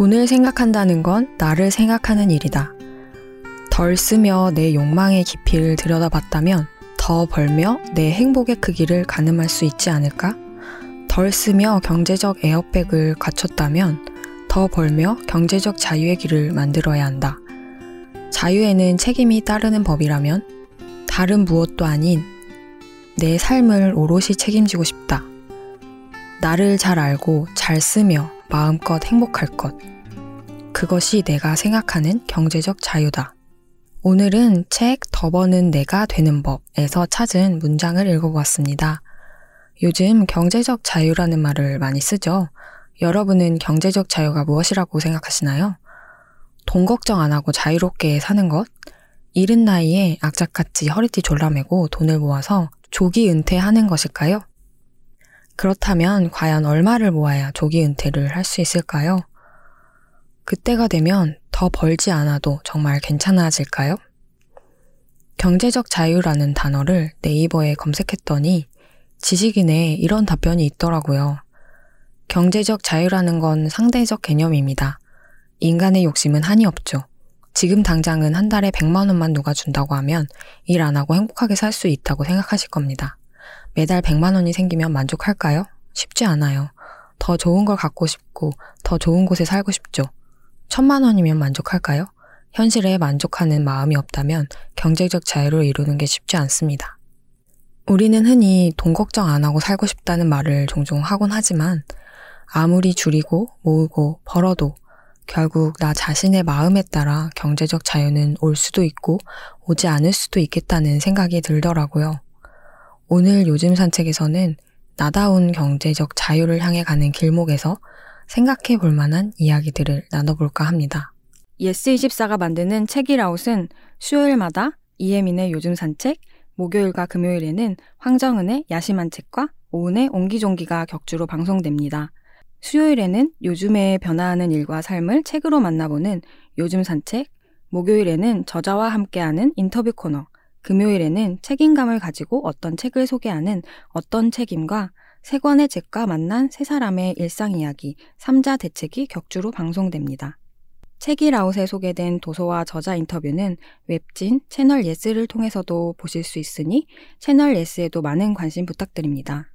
돈을 생각한다는 건 나를 생각하는 일이다. 덜 쓰며 내 욕망의 깊이를 들여다봤다면 더 벌며 내 행복의 크기를 가늠할 수 있지 않을까? 덜 쓰며 경제적 에어백을 갖췄다면 더 벌며 경제적 자유의 길을 만들어야 한다. 자유에는 책임이 따르는 법이라면 다른 무엇도 아닌 내 삶을 오롯이 책임지고 싶다. 나를 잘 알고 잘 쓰며 마음껏 행복할 것. 그것이 내가 생각하는 경제적 자유다. 오늘은 책 더 버는 내가 되는 법에서 찾은 문장을 읽어보았습니다. 요즘 경제적 자유라는 말을 많이 쓰죠. 여러분은 경제적 자유가 무엇이라고 생각하시나요? 돈 걱정 안 하고 자유롭게 사는 것? 이른 나이에 악착같이 허리띠 졸라매고 돈을 모아서 조기 은퇴하는 것일까요? 그렇다면 과연 얼마를 모아야 조기 은퇴를 할 수 있을까요? 그때가 되면 더 벌지 않아도 정말 괜찮아질까요? 경제적 자유라는 단어를 네이버에 검색했더니 지식인에 이런 답변이 있더라고요. 경제적 자유라는 건 상대적 개념입니다. 인간의 욕심은 한이 없죠. 지금 당장은 한 달에 100만 원만 누가 준다고 하면 일 안 하고 행복하게 살 수 있다고 생각하실 겁니다. 매달 100만 원이 생기면 만족할까요? 쉽지 않아요. 더 좋은 걸 갖고 싶고 더 좋은 곳에 살고 싶죠. 1000만 원이면 만족할까요? 현실에 만족하는 마음이 없다면 경제적 자유를 이루는 게 쉽지 않습니다. 우리는 흔히 돈 걱정 안 하고 살고 싶다는 말을 종종 하곤 하지만 아무리 줄이고 모으고 벌어도 결국 나 자신의 마음에 따라 경제적 자유는 올 수도 있고 오지 않을 수도 있겠다는 생각이 들더라고요. 오늘 요즘 산책에서는 나다운 경제적 자유를 향해 가는 길목에서 생각해 볼 만한 이야기들을 나눠볼까 합니다. 예스24가 만드는 책일아웃은 수요일마다 이혜민의 요즘 산책, 목요일과 금요일에는 황정은의 야심한 책과 오은의 옹기종기가 격주로 방송됩니다. 수요일에는 요즘에 변화하는 일과 삶을 책으로 만나보는 요즘 산책, 목요일에는 저자와 함께하는 인터뷰 코너, 금요일에는 책임감을 가지고 어떤 책을 소개하는 어떤 책임과 세 권의 책과 만난 세 사람의 일상 이야기, 3자 대책이 격주로 방송됩니다. 책일아웃에 소개된 도서와 저자 인터뷰는 웹진 채널예스를 통해서도 보실 수 있으니 채널예스에도 많은 관심 부탁드립니다.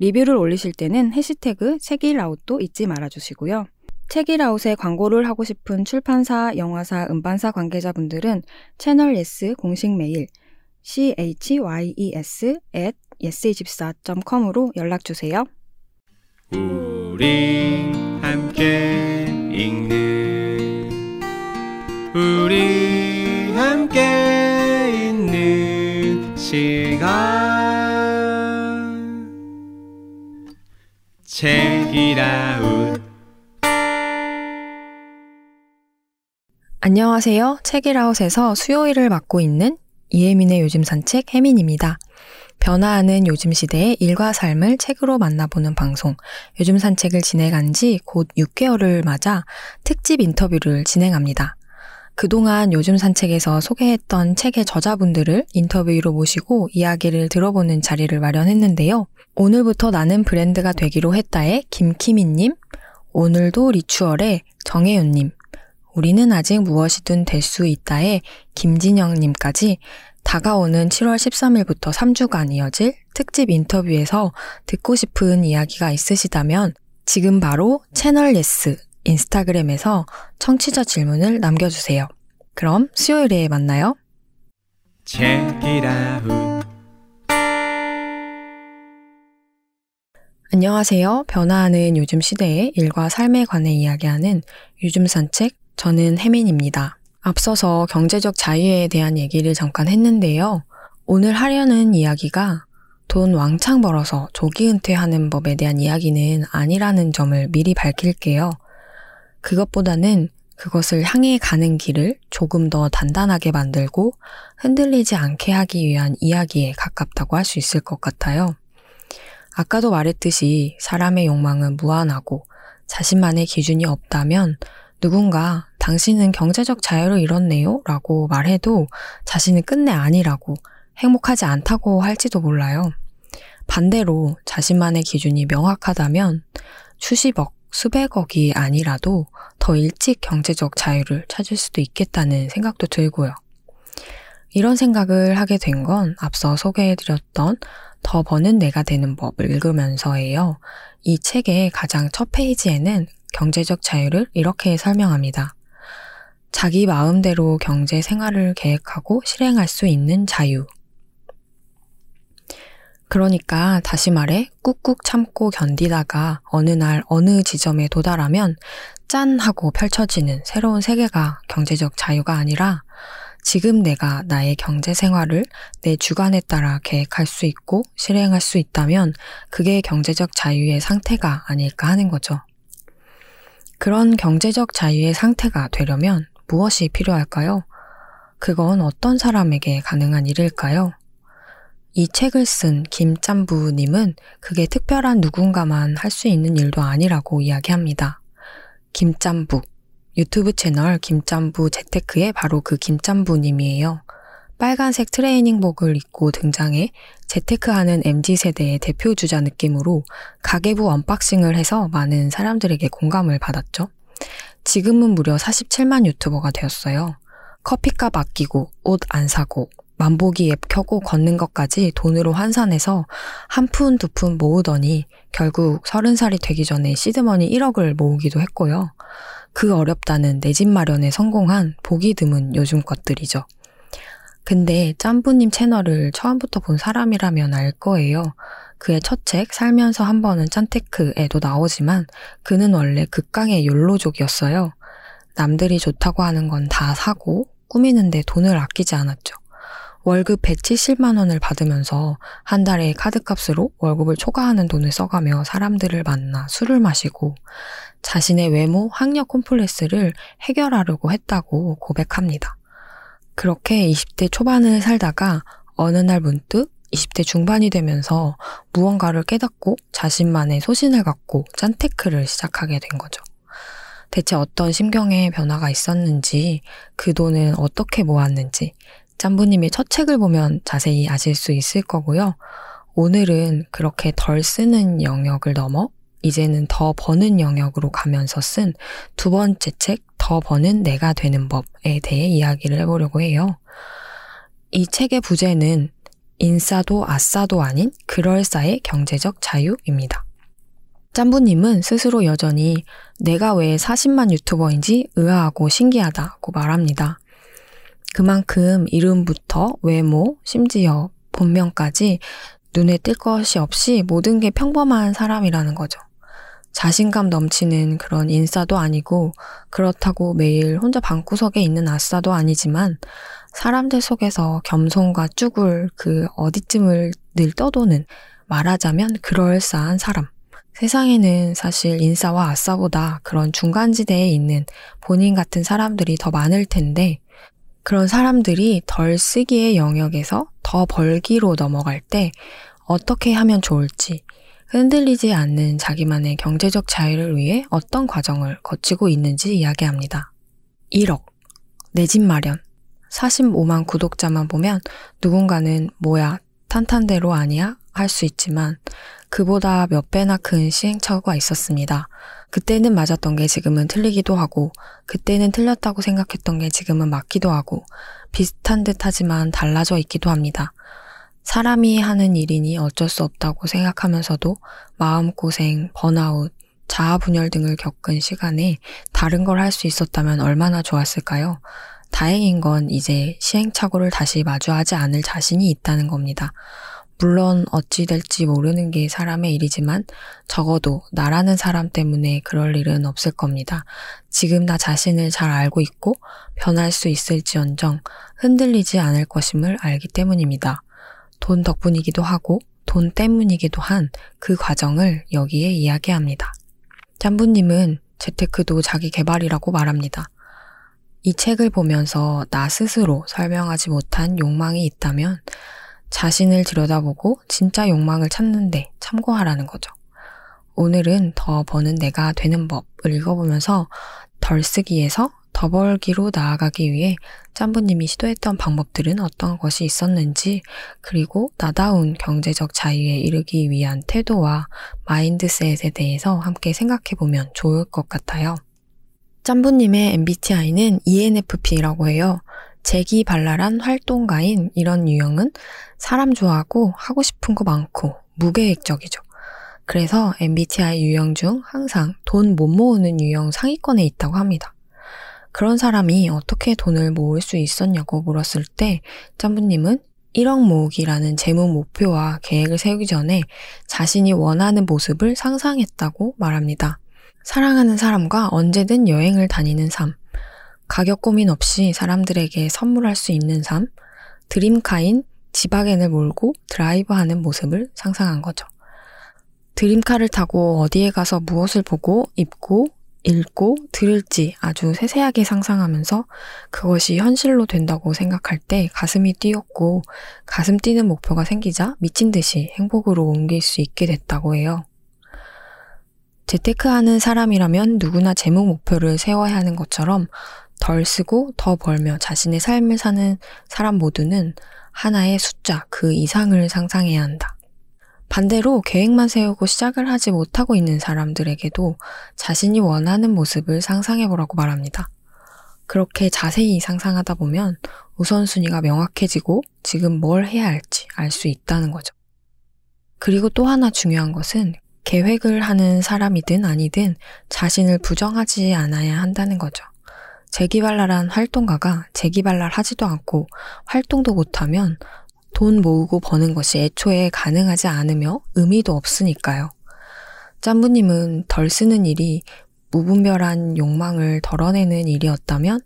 리뷰를 올리실 때는 해시태그 책일아웃도 잊지 말아주시고요. 책일아웃에 광고를 하고 싶은 출판사, 영화사, 음반사 관계자분들은 채널예스 공식 메일 chyes@yes24.com으로 연락주세요. 우리 함께 읽는 우리 함께 있는 시간 책일아웃. 안녕하세요. 책일아웃에서 수요일을 맡고 있는 이혜민의 요즘 산책 혜민입니다. 변화하는 요즘 시대의 일과 삶을 책으로 만나보는 방송, 요즘 산책을 진행한 지 곧 6개월을 맞아 특집 인터뷰를 진행합니다. 그동안 요즘 산책에서 소개했던 책의 저자분들을 인터뷰로 모시고 이야기를 들어보는 자리를 마련했는데요. 오늘부터 나는 브랜드가 되기로 했다의 김키미님, 오늘도 리추얼의 정혜윤님, 우리는 아직 무엇이든 될 수 있다의 김진영님까지 다가오는 7월 13일부터 3주간 이어질 특집 인터뷰에서 듣고 싶은 이야기가 있으시다면 지금 바로 채널예스 인스타그램에서 청취자 질문을 남겨주세요. 그럼 수요일에 만나요. 안녕하세요. 변화하는 요즘 시대의 일과 삶에 관해 이야기하는 요즘 산책, 저는 혜민입니다. 앞서서 경제적 자유에 대한 얘기를 잠깐 했는데요. 오늘 하려는 이야기가 돈 왕창 벌어서 조기 은퇴하는 법에 대한 이야기는 아니라는 점을 미리 밝힐게요. 그것보다는 그것을 향해 가는 길을 조금 더 단단하게 만들고 흔들리지 않게 하기 위한 이야기에 가깝다고 할 수 있을 것 같아요. 아까도 말했듯이 사람의 욕망은 무한하고 자신만의 기준이 없다면 누군가 당신은 경제적 자유를 이뤘네요? 라고 말해도 자신은 끝내 아니라고 행복하지 않다고 할지도 몰라요. 반대로 자신만의 기준이 명확하다면 수십억, 수백억이 아니라도 더 일찍 경제적 자유를 찾을 수도 있겠다는 생각도 들고요. 이런 생각을 하게 된 건 앞서 소개해드렸던 더 버는 내가 되는 법을 읽으면서예요. 이 책의 가장 첫 페이지에는 경제적 자유를 이렇게 설명합니다. 자기 마음대로 경제 생활을 계획하고 실행할 수 있는 자유. 그러니까 다시 말해 꾹꾹 참고 견디다가 어느 날 어느 지점에 도달하면 짠 하고 펼쳐지는 새로운 세계가 경제적 자유가 아니라 지금 내가 나의 경제 생활을 내 주관에 따라 계획할 수 있고 실행할 수 있다면 그게 경제적 자유의 상태가 아닐까 하는 거죠. 그런 경제적 자유의 상태가 되려면 무엇이 필요할까요? 그건 어떤 사람에게 가능한 일일까요? 이 책을 쓴 김짬부님은 그게 특별한 누군가만 할 수 있는 일도 아니라고 이야기합니다. 김짬부. 유튜브 채널 김짬부 재테크의 바로 그 김짬부님이에요. 빨간색 트레이닝복을 입고 등장해 재테크하는 MZ세대의 대표 주자 느낌으로 가계부 언박싱을 해서 많은 사람들에게 공감을 받았죠. 지금은 무려 47만 유튜버가 되었어요. 커피값 아끼고 옷 안 사고 만보기 앱 켜고 걷는 것까지 돈으로 환산해서 한 푼 두 푼 모으더니 결국 30살이 되기 전에 시드머니 1억을 모으기도 했고요. 그 어렵다는 내 집 마련에 성공한 보기 드문 요즘 것들이죠. 근데 짬부님 채널을 처음부터 본 사람이라면 알 거예요. 그의 첫 책 살면서 한 번은 짠테크에도 나오지만 그는 원래 극강의 욜로족이었어요. 남들이 좋다고 하는 건 다 사고 꾸미는데 돈을 아끼지 않았죠. 월급 170만 원을 받으면서 한 달에 카드값으로 월급을 초과하는 돈을 써가며 사람들을 만나 술을 마시고 자신의 외모, 학력 콤플렉스를 해결하려고 했다고 고백합니다. 그렇게 20대 초반을 살다가 어느 날 문득 20대 중반이 되면서 무언가를 깨닫고 자신만의 소신을 갖고 짠테크를 시작하게 된 거죠. 대체 어떤 심경의 변화가 있었는지, 그 돈은 어떻게 모았는지 짬부님의 첫 책을 보면 자세히 아실 수 있을 거고요. 오늘은 그렇게 덜 쓰는 영역을 넘어 이제는 더 버는 영역으로 가면서 쓴 두 번째 책, 더 버는 내가 되는 법에 대해 이야기를 해보려고 해요. 이 책의 부제는 인싸도 아싸도 아닌 그럴싸의 경제적 자유입니다. 짬부님은 스스로 여전히 내가 왜 40만 유튜버인지 의아하고 신기하다고 말합니다. 그만큼 이름부터 외모, 심지어 본명까지 눈에 띌 것이 없이 모든 게 평범한 사람이라는 거죠. 자신감 넘치는 그런 인싸도 아니고 그렇다고 매일 혼자 방구석에 있는 아싸도 아니지만 사람들 속에서 겸손과 쭈글 그 어디쯤을 늘 떠도는, 말하자면 그럴싸한 사람. 세상에는 사실 인싸와 아싸보다 그런 중간지대에 있는 본인 같은 사람들이 더 많을 텐데 그런 사람들이 덜 쓰기의 영역에서 더 벌기로 넘어갈 때 어떻게 하면 좋을지, 흔들리지 않는 자기만의 경제적 자유를 위해 어떤 과정을 거치고 있는지 이야기합니다. 1억, 내 집 마련. 45만 구독자만 보면 누군가는 뭐야, 탄탄대로 아니야? 할 수 있지만 그보다 몇 배나 큰 시행착오가 있었습니다. 그때는 맞았던 게 지금은 틀리기도 하고, 그때는 틀렸다고 생각했던 게 지금은 맞기도 하고, 비슷한 듯 하지만 달라져 있기도 합니다. 사람이 하는 일이니 어쩔 수 없다고 생각하면서도 마음고생, 번아웃, 자아분열 등을 겪은 시간에 다른 걸 할 수 있었다면 얼마나 좋았을까요? 다행인 건 이제 시행착오를 다시 마주하지 않을 자신이 있다는 겁니다. 물론 어찌 될지 모르는 게 사람의 일이지만 적어도 나라는 사람 때문에 그럴 일은 없을 겁니다. 지금 나 자신을 잘 알고 있고 변할 수 있을지언정 흔들리지 않을 것임을 알기 때문입니다. 돈 덕분이기도 하고 돈 때문이기도 한 그 과정을 여기에 이야기합니다. 짬부님은 재테크도 자기 개발이라고 말합니다. 이 책을 보면서 나 스스로 설명하지 못한 욕망이 있다면 자신을 들여다보고 진짜 욕망을 찾는데 참고하라는 거죠. 오늘은 더 버는 내가 되는 법을 읽어보면서 덜 쓰기에서 더 벌기로 나아가기 위해 짬부님이 시도했던 방법들은 어떤 것이 있었는지, 그리고 나다운 경제적 자유에 이르기 위한 태도와 마인드셋에 대해서 함께 생각해보면 좋을 것 같아요. 짬부님의 MBTI는 ENFP라고 해요. 재기발랄한 활동가인 이런 유형은 사람 좋아하고 하고 싶은 거 많고 무계획적이죠. 그래서 MBTI 유형 중 항상 돈 못 모으는 유형 상위권에 있다고 합니다. 그런 사람이 어떻게 돈을 모을 수 있었냐고 물었을 때 짬부님은 1억 모으기라는 재무 목표와 계획을 세우기 전에 자신이 원하는 모습을 상상했다고 말합니다. 사랑하는 사람과 언제든 여행을 다니는 삶, 가격 고민 없이 사람들에게 선물할 수 있는 삶, 드림카인 지바겐을 몰고 드라이브하는 모습을 상상한 거죠. 드림카를 타고 어디에 가서 무엇을 보고 입고 읽고 들을지 아주 세세하게 상상하면서 그것이 현실로 된다고 생각할 때 가슴이 뛰었고, 가슴 뛰는 목표가 생기자 미친 듯이 행복으로 옮길 수 있게 됐다고 해요. 재테크하는 사람이라면 누구나 재무 목표를 세워야 하는 것처럼 덜 쓰고 더 벌며 자신의 삶을 사는 사람 모두는 하나의 숫자 그 이상을 상상해야 한다. 반대로 계획만 세우고 시작을 하지 못하고 있는 사람들에게도 자신이 원하는 모습을 상상해보라고 말합니다. 그렇게 자세히 상상하다 보면 우선순위가 명확해지고 지금 뭘 해야 할지 알 수 있다는 거죠. 그리고 또 하나 중요한 것은 계획을 하는 사람이든 아니든 자신을 부정하지 않아야 한다는 거죠. 재기발랄한 활동가가 재기발랄하지도 않고 활동도 못하면 돈 모으고 버는 것이 애초에 가능하지 않으며 의미도 없으니까요. 짬부님은 덜 쓰는 일이 무분별한 욕망을 덜어내는 일이었다면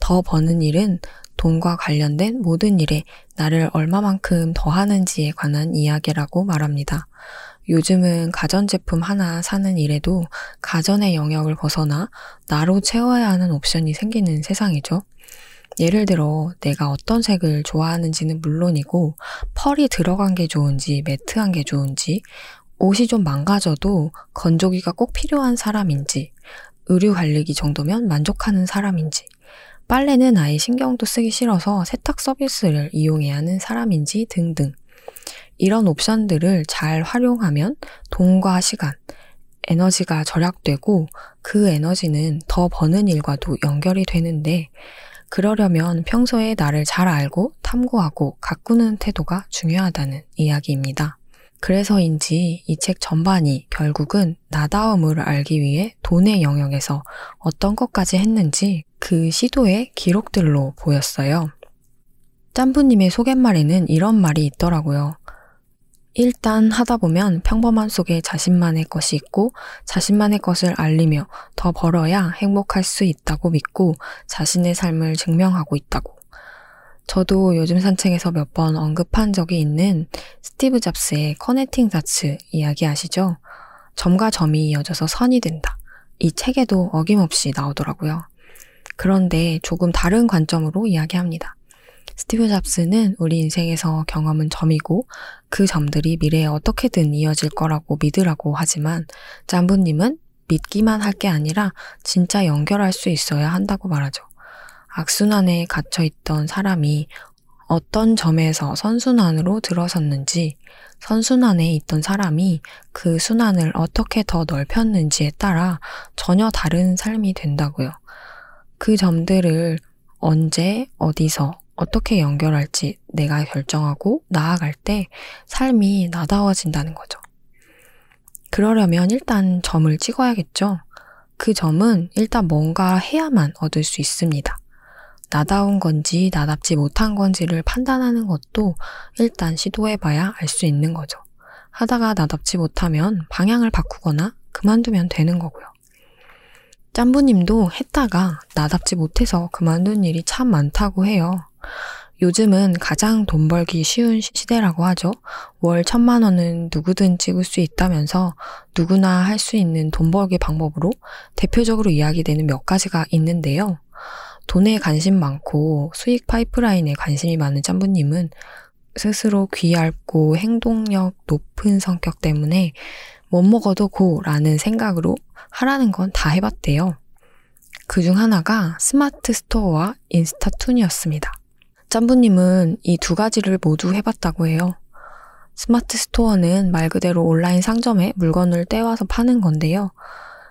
더 버는 일은 돈과 관련된 모든 일에 나를 얼마만큼 더 하는지에 관한 이야기라고 말합니다. 요즘은 가전제품 하나 사는 일에도 가전의 영역을 벗어나 나로 채워야 하는 옵션이 생기는 세상이죠. 예를 들어 내가 어떤 색을 좋아하는지는 물론이고 펄이 들어간 게 좋은지 매트한 게 좋은지, 옷이 좀 망가져도 건조기가 꼭 필요한 사람인지, 의류관리기 정도면 만족하는 사람인지, 빨래는 아예 신경도 쓰기 싫어서 세탁 서비스를 이용해야 하는 사람인지 등등. 이런 옵션들을 잘 활용하면 돈과 시간, 에너지가 절약되고 그 에너지는 더 버는 일과도 연결이 되는데, 그러려면 평소에 나를 잘 알고 탐구하고 가꾸는 태도가 중요하다는 이야기입니다. 그래서인지 이 책 전반이 결국은 나다움을 알기 위해 돈의 영역에서 어떤 것까지 했는지 그 시도의 기록들로 보였어요. 짬부님의 소개말에는 이런 말이 있더라고요. 일단 하다 보면 평범함 속에 자신만의 것이 있고 자신만의 것을 알리며 더 벌어야 행복할 수 있다고 믿고 자신의 삶을 증명하고 있다고. 저도 요즘 산책에서 몇 번 언급한 적이 있는 스티브 잡스의 커넥팅 다츠 이야기 아시죠? 점과 점이 이어져서 선이 된다. 이 책에도 어김없이 나오더라고요. 그런데 조금 다른 관점으로 이야기합니다. 스티브 잡스는 우리 인생에서 경험은 점이고 그 점들이 미래에 어떻게든 이어질 거라고 믿으라고 하지만, 짬부님은 믿기만 할 게 아니라 진짜 연결할 수 있어야 한다고 말하죠. 악순환에 갇혀있던 사람이 어떤 점에서 선순환으로 들어섰는지, 선순환에 있던 사람이 그 순환을 어떻게 더 넓혔는지에 따라 전혀 다른 삶이 된다고요. 그 점들을 언제, 어디서, 어떻게 연결할지 내가 결정하고 나아갈 때 삶이 나다워진다는 거죠. 그러려면 일단 점을 찍어야겠죠. 그 점은 일단 뭔가 해야만 얻을 수 있습니다. 나다운 건지 나답지 못한 건지를 판단하는 것도 일단 시도해봐야 알 수 있는 거죠. 하다가 나답지 못하면 방향을 바꾸거나 그만두면 되는 거고요. 짬부님도 했다가 나답지 못해서 그만둔 일이 참 많다고 해요. 요즘은 가장 돈 벌기 쉬운 시대라고 하죠. 월 1,000만 원은 누구든 찍을 수 있다면서 누구나 할 수 있는 돈 벌기 방법으로 대표적으로 이야기되는 몇 가지가 있는데요. 돈에 관심 많고 수익 파이프라인에 관심이 많은 짬부님은 스스로 귀얇고 행동력 높은 성격 때문에 못 먹어도 고라는 생각으로 하라는 건 다 해봤대요. 그중 하나가 스마트 스토어와 인스타툰이었습니다. 짬부님은 이 두 가지를 모두 해봤다고 해요. 스마트 스토어는 말 그대로 온라인 상점에 물건을 떼와서 파는 건데요.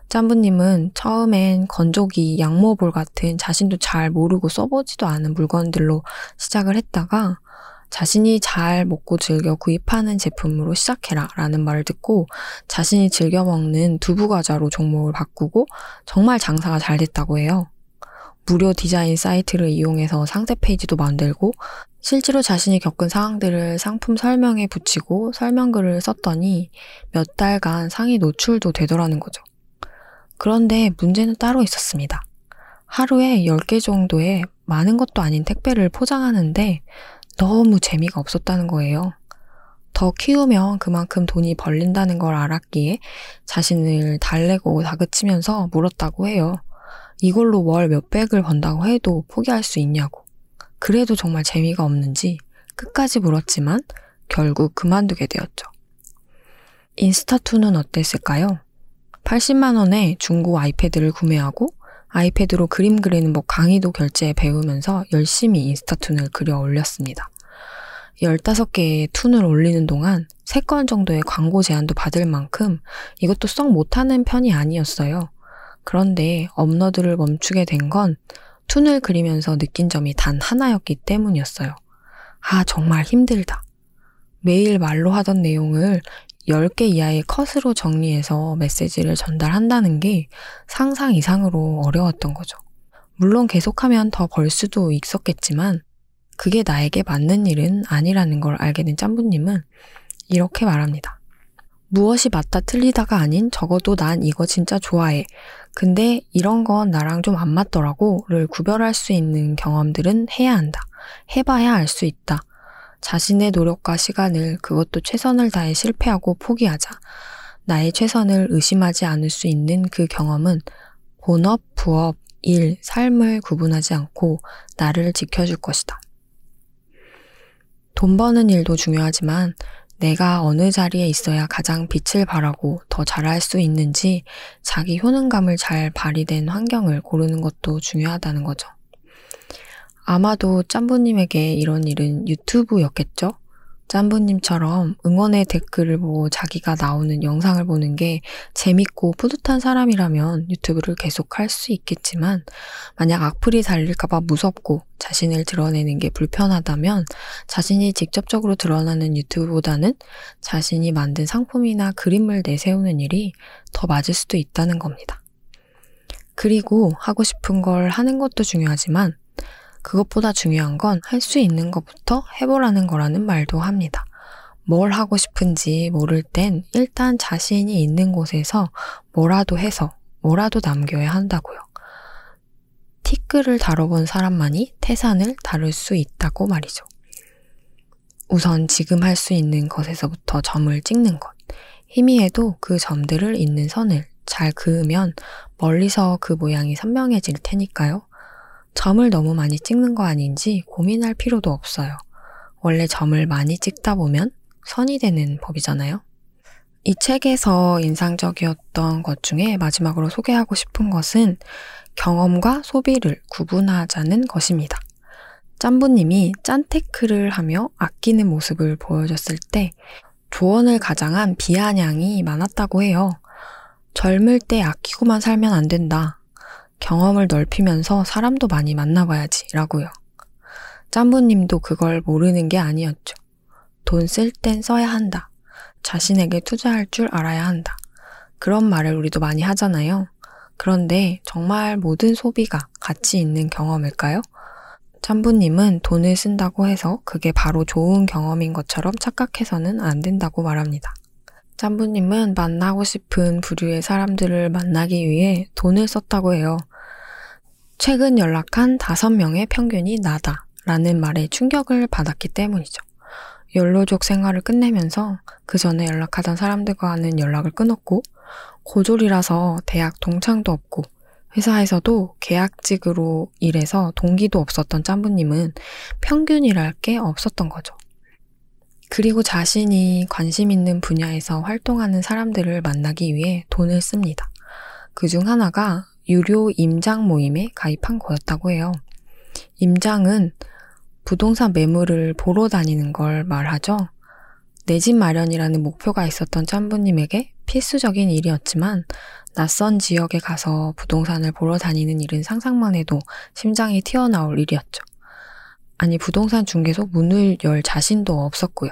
짬부님은 처음엔 건조기, 양모볼 같은 자신도 잘 모르고 써보지도 않은 물건들로 시작을 했다가 자신이 잘 먹고 즐겨 구입하는 제품으로 시작해라 라는 말을 듣고 자신이 즐겨 먹는 두부과자로 종목을 바꾸고 정말 장사가 잘 됐다고 해요. 무료 디자인 사이트를 이용해서 상세 페이지도 만들고 실제로 자신이 겪은 상황들을 상품 설명에 붙이고 설명글을 썼더니 몇 달간 상위 노출도 되더라는 거죠. 그런데 문제는 따로 있었습니다. 하루에 10개 정도의 많은 것도 아닌 택배를 포장하는데 너무 재미가 없었다는 거예요. 더 키우면 그만큼 돈이 벌린다는 걸 알았기에 자신을 달래고 다그치면서 물었다고 해요. 이걸로 월 몇백을 번다고 해도 포기할 수 있냐고. 그래도 정말 재미가 없는지 끝까지 물었지만 결국 그만두게 되었죠. 인스타툰은 어땠을까요? 80만 원에 중고 아이패드를 구매하고 아이패드로 그림 그리는 법 강의도 결제해 배우면서 열심히 인스타툰을 그려 올렸습니다. 15개의 툰을 올리는 동안 3건 정도의 광고 제안도 받을 만큼 이것도 썩 못하는 편이 아니었어요. 그런데 업로드를 멈추게 된 건 툰을 그리면서 느낀 점이 단 하나였기 때문이었어요. 아, 정말 힘들다. 매일 말로 하던 내용을 10개 이하의 컷으로 정리해서 메시지를 전달한다는 게 상상 이상으로 어려웠던 거죠. 물론 계속하면 더 벌 수도 있었겠지만 그게 나에게 맞는 일은 아니라는 걸 알게 된 짬부님은 이렇게 말합니다. 무엇이 맞다 틀리다가 아닌 적어도 난 이거 진짜 좋아해. 근데 이런 건 나랑 좀 안 맞더라고를 구별할 수 있는 경험들은 해야 한다. 해봐야 알 수 있다. 자신의 노력과 시간을 그것도 최선을 다해 실패하고 포기하자. 나의 최선을 의심하지 않을 수 있는 그 경험은 본업, 부업, 일, 삶을 구분하지 않고 나를 지켜줄 것이다. 돈 버는 일도 중요하지만 내가 어느 자리에 있어야 가장 빛을 발하고 더 잘할 수 있는지 자기 효능감을 잘 발휘된 환경을 고르는 것도 중요하다는 거죠. 아마도 짬부님에게 이런 일은 유튜브였겠죠? 짬부님처럼 응원의 댓글을 보고 자기가 나오는 영상을 보는 게 재밌고 뿌듯한 사람이라면 유튜브를 계속 할 수 있겠지만 만약 악플이 달릴까봐 무섭고 자신을 드러내는 게 불편하다면 자신이 직접적으로 드러나는 유튜브보다는 자신이 만든 상품이나 그림을 내세우는 일이 더 맞을 수도 있다는 겁니다. 그리고 하고 싶은 걸 하는 것도 중요하지만 그것보다 중요한 건 할 수 있는 것부터 해보라는 거라는 말도 합니다. 뭘 하고 싶은지 모를 땐 일단 자신이 있는 곳에서 뭐라도 해서 뭐라도 남겨야 한다고요. 티끌을 다뤄본 사람만이 태산을 다룰 수 있다고 말이죠. 우선 지금 할 수 있는 것에서부터 점을 찍는 것. 희미해도 그 점들을 잇는 선을 잘 그으면 멀리서 그 모양이 선명해질 테니까요. 점을 너무 많이 찍는 거 아닌지 고민할 필요도 없어요. 원래 점을 많이 찍다 보면 선이 되는 법이잖아요. 이 책에서 인상적이었던 것 중에 마지막으로 소개하고 싶은 것은 경험과 소비를 구분하자는 것입니다. 짬부님이 짠테크를 하며 아끼는 모습을 보여줬을 때 조언을 가장한 비아냥이 많았다고 해요. 젊을 때 아끼고만 살면 안 된다. 경험을 넓히면서 사람도 많이 만나봐야지 라고요. 짬부님도 그걸 모르는 게 아니었죠. 돈 쓸 땐 써야 한다. 자신에게 투자할 줄 알아야 한다. 그런 말을 우리도 많이 하잖아요. 그런데 정말 모든 소비가 가치 있는 경험일까요? 짬부님은 돈을 쓴다고 해서 그게 바로 좋은 경험인 것처럼 착각해서는 안 된다고 말합니다. 짬부님은 만나고 싶은 부류의 사람들을 만나기 위해 돈을 썼다고 해요. 최근 연락한 5명의 평균이 나다 라는 말에 충격을 받았기 때문이죠. 연로족 생활을 끝내면서 그 전에 연락하던 사람들과는 연락을 끊었고 고졸이라서 대학 동창도 없고 회사에서도 계약직으로 일해서 동기도 없었던 짬부님은 평균이랄 게 없었던 거죠. 그리고 자신이 관심 있는 분야에서 활동하는 사람들을 만나기 위해 돈을 씁니다. 그중 하나가 유료 임장 모임에 가입한 거였다고 해요. 임장은 부동산 매물을 보러 다니는 걸 말하죠. 내 집 마련이라는 목표가 있었던 짬부님에게 필수적인 일이었지만 낯선 지역에 가서 부동산을 보러 다니는 일은 상상만 해도 심장이 튀어나올 일이었죠. 아니, 부동산 중개소 문을 열 자신도 없었고요.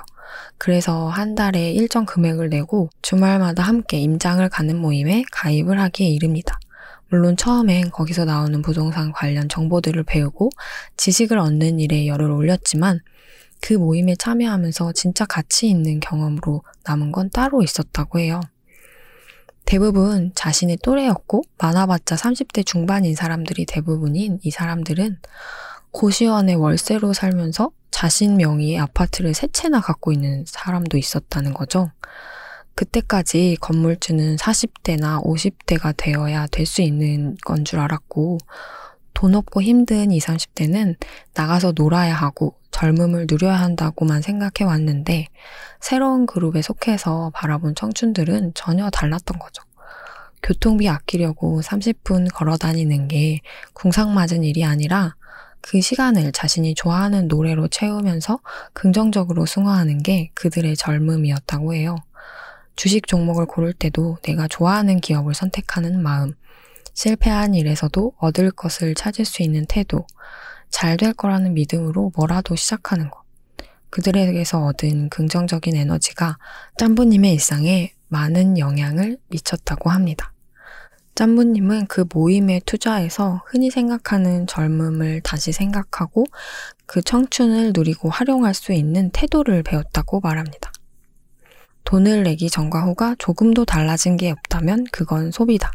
그래서 한 달에 일정 금액을 내고 주말마다 함께 임장을 가는 모임에 가입을 하기에 이릅니다. 물론 처음엔 거기서 나오는 부동산 관련 정보들을 배우고 지식을 얻는 일에 열을 올렸지만 그 모임에 참여하면서 진짜 가치 있는 경험으로 남은 건 따로 있었다고 해요. 대부분 자신의 또래였고 많아봤자 30대 중반인 사람들이 대부분인 이 사람들은 고시원의 월세로 살면서 자신 명의의 아파트를 세 채나 갖고 있는 사람도 있었다는 거죠. 그때까지 건물주는 40대나 50대가 되어야 될 수 있는 건 줄 알았고 돈 없고 힘든 20, 30대는 나가서 놀아야 하고 젊음을 누려야 한다고만 생각해 왔는데 새로운 그룹에 속해서 바라본 청춘들은 전혀 달랐던 거죠. 교통비 아끼려고 30분 걸어 다니는 게 궁상맞은 일이 아니라 그 시간을 자신이 좋아하는 노래로 채우면서 긍정적으로 승화하는 게 그들의 젊음이었다고 해요. 주식 종목을 고를 때도 내가 좋아하는 기업을 선택하는 마음, 실패한 일에서도 얻을 것을 찾을 수 있는 태도, 잘 될 거라는 믿음으로 뭐라도 시작하는 것. 그들에게서 얻은 긍정적인 에너지가 짬부님의 일상에 많은 영향을 미쳤다고 합니다. 짬부님은 그 모임에 투자해서 흔히 생각하는 젊음을 다시 생각하고 그 청춘을 누리고 활용할 수 있는 태도를 배웠다고 말합니다. 돈을 내기 전과 후가 조금도 달라진 게 없다면 그건 소비다.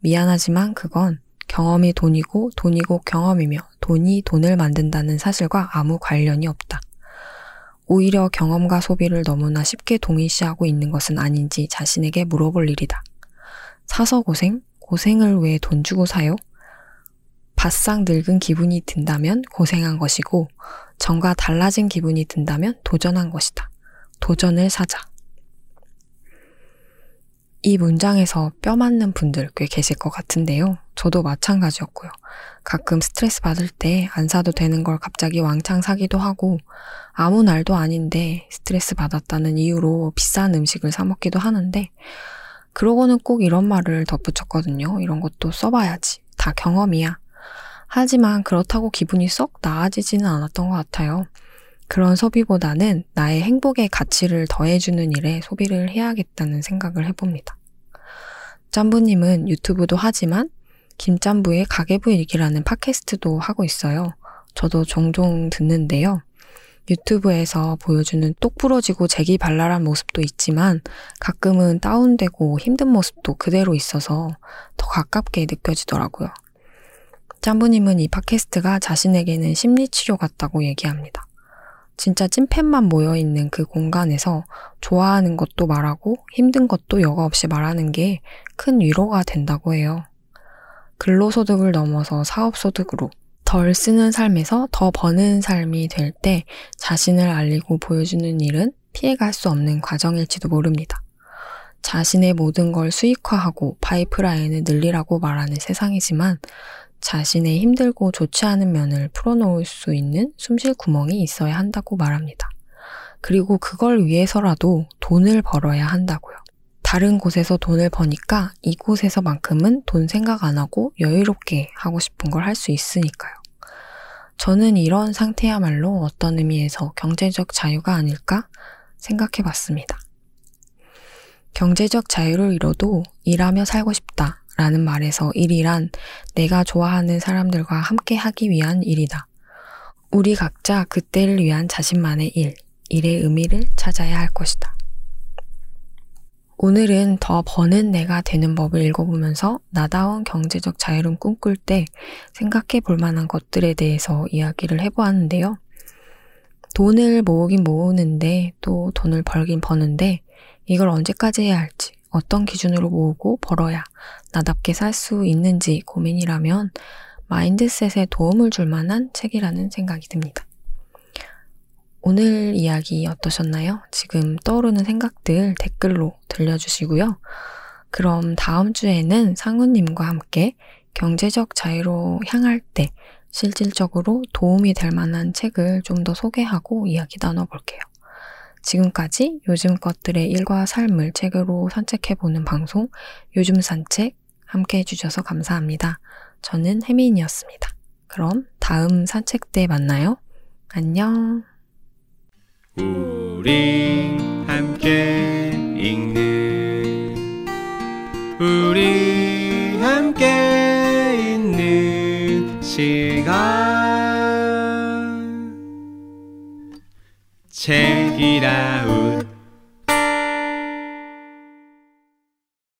미안하지만 그건 경험이 돈이고 돈이고 경험이며 돈이 돈을 만든다는 사실과 아무 관련이 없다. 오히려 경험과 소비를 너무나 쉽게 동일시하고 있는 것은 아닌지 자신에게 물어볼 일이다. 사서 고생? 고생을 왜 돈 주고 사요? 바싹 늙은 기분이 든다면 고생한 것이고 전과 달라진 기분이 든다면 도전한 것이다. 도전을 사자. 이 문장에서 뼈 맞는 분들 꽤 계실 것 같은데요. 저도 마찬가지였고요. 가끔 스트레스 받을 때 안 사도 되는 걸 갑자기 왕창 사기도 하고 아무 날도 아닌데 스트레스 받았다는 이유로 비싼 음식을 사 먹기도 하는데 그러고는 꼭 이런 말을 덧붙였거든요. 이런 것도 써봐야지. 다 경험이야. 하지만 그렇다고 기분이 썩 나아지지는 않았던 것 같아요. 그런 소비보다는 나의 행복의 가치를 더해주는 일에 소비를 해야겠다는 생각을 해봅니다. 짬부님은 유튜브도 하지만 김짬부의 가계부 일기라는 팟캐스트도 하고 있어요. 저도 종종 듣는데요. 유튜브에서 보여주는 똑부러지고 재기발랄한 모습도 있지만 가끔은 다운되고 힘든 모습도 그대로 있어서 더 가깝게 느껴지더라고요. 짬부님은 이 팟캐스트가 자신에게는 심리치료 같다고 얘기합니다. 진짜 찐팬만 모여있는 그 공간에서 좋아하는 것도 말하고 힘든 것도 여과 없이 말하는 게 큰 위로가 된다고 해요. 근로소득을 넘어서 사업소득으로 덜 쓰는 삶에서 더 버는 삶이 될 때 자신을 알리고 보여주는 일은 피해갈 수 없는 과정일지도 모릅니다. 자신의 모든 걸 수익화하고 파이프라인을 늘리라고 말하는 세상이지만 자신의 힘들고 좋지 않은 면을 풀어놓을 수 있는 숨쉴 구멍이 있어야 한다고 말합니다. 그리고 그걸 위해서라도 돈을 벌어야 한다고요. 다른 곳에서 돈을 버니까 이곳에서만큼은 돈 생각 안 하고 여유롭게 하고 싶은 걸 할 수 있으니까요. 저는 이런 상태야말로 어떤 의미에서 경제적 자유가 아닐까 생각해 봤습니다. 경제적 자유를 이뤄도 일하며 살고 싶다. 라는 말에서 일이란 내가 좋아하는 사람들과 함께 하기 위한 일이다. 우리 각자 그때를 위한 자신만의 일, 일의 의미를 찾아야 할 것이다. 오늘은 더 버는 내가 되는 법을 읽어보면서 나다운 경제적 자유를 꿈꿀 때 생각해 볼 만한 것들에 대해서 이야기를 해보았는데요. 돈을 모으긴 모으는데 또 돈을 벌긴 버는데 이걸 언제까지 해야 할지 어떤 기준으로 모으고 벌어야 나답게 살 수 있는지 고민이라면 마인드셋에 도움을 줄 만한 책이라는 생각이 듭니다. 오늘 이야기 어떠셨나요? 지금 떠오르는 생각들 댓글로 들려주시고요. 그럼 다음 주에는 상우님과 함께 경제적 자유로 향할 때 실질적으로 도움이 될 만한 책을 좀 더 소개하고 이야기 나눠볼게요. 지금까지 요즘 것들의 일과 삶을 책으로 산책해보는 방송 요즘 산책 함께 해주셔서 감사합니다. 저는 혜민이었습니다. 그럼 다음 산책 때 만나요. 안녕. 우리 함께 읽는 우리 함께 있는 시간 책일아웃.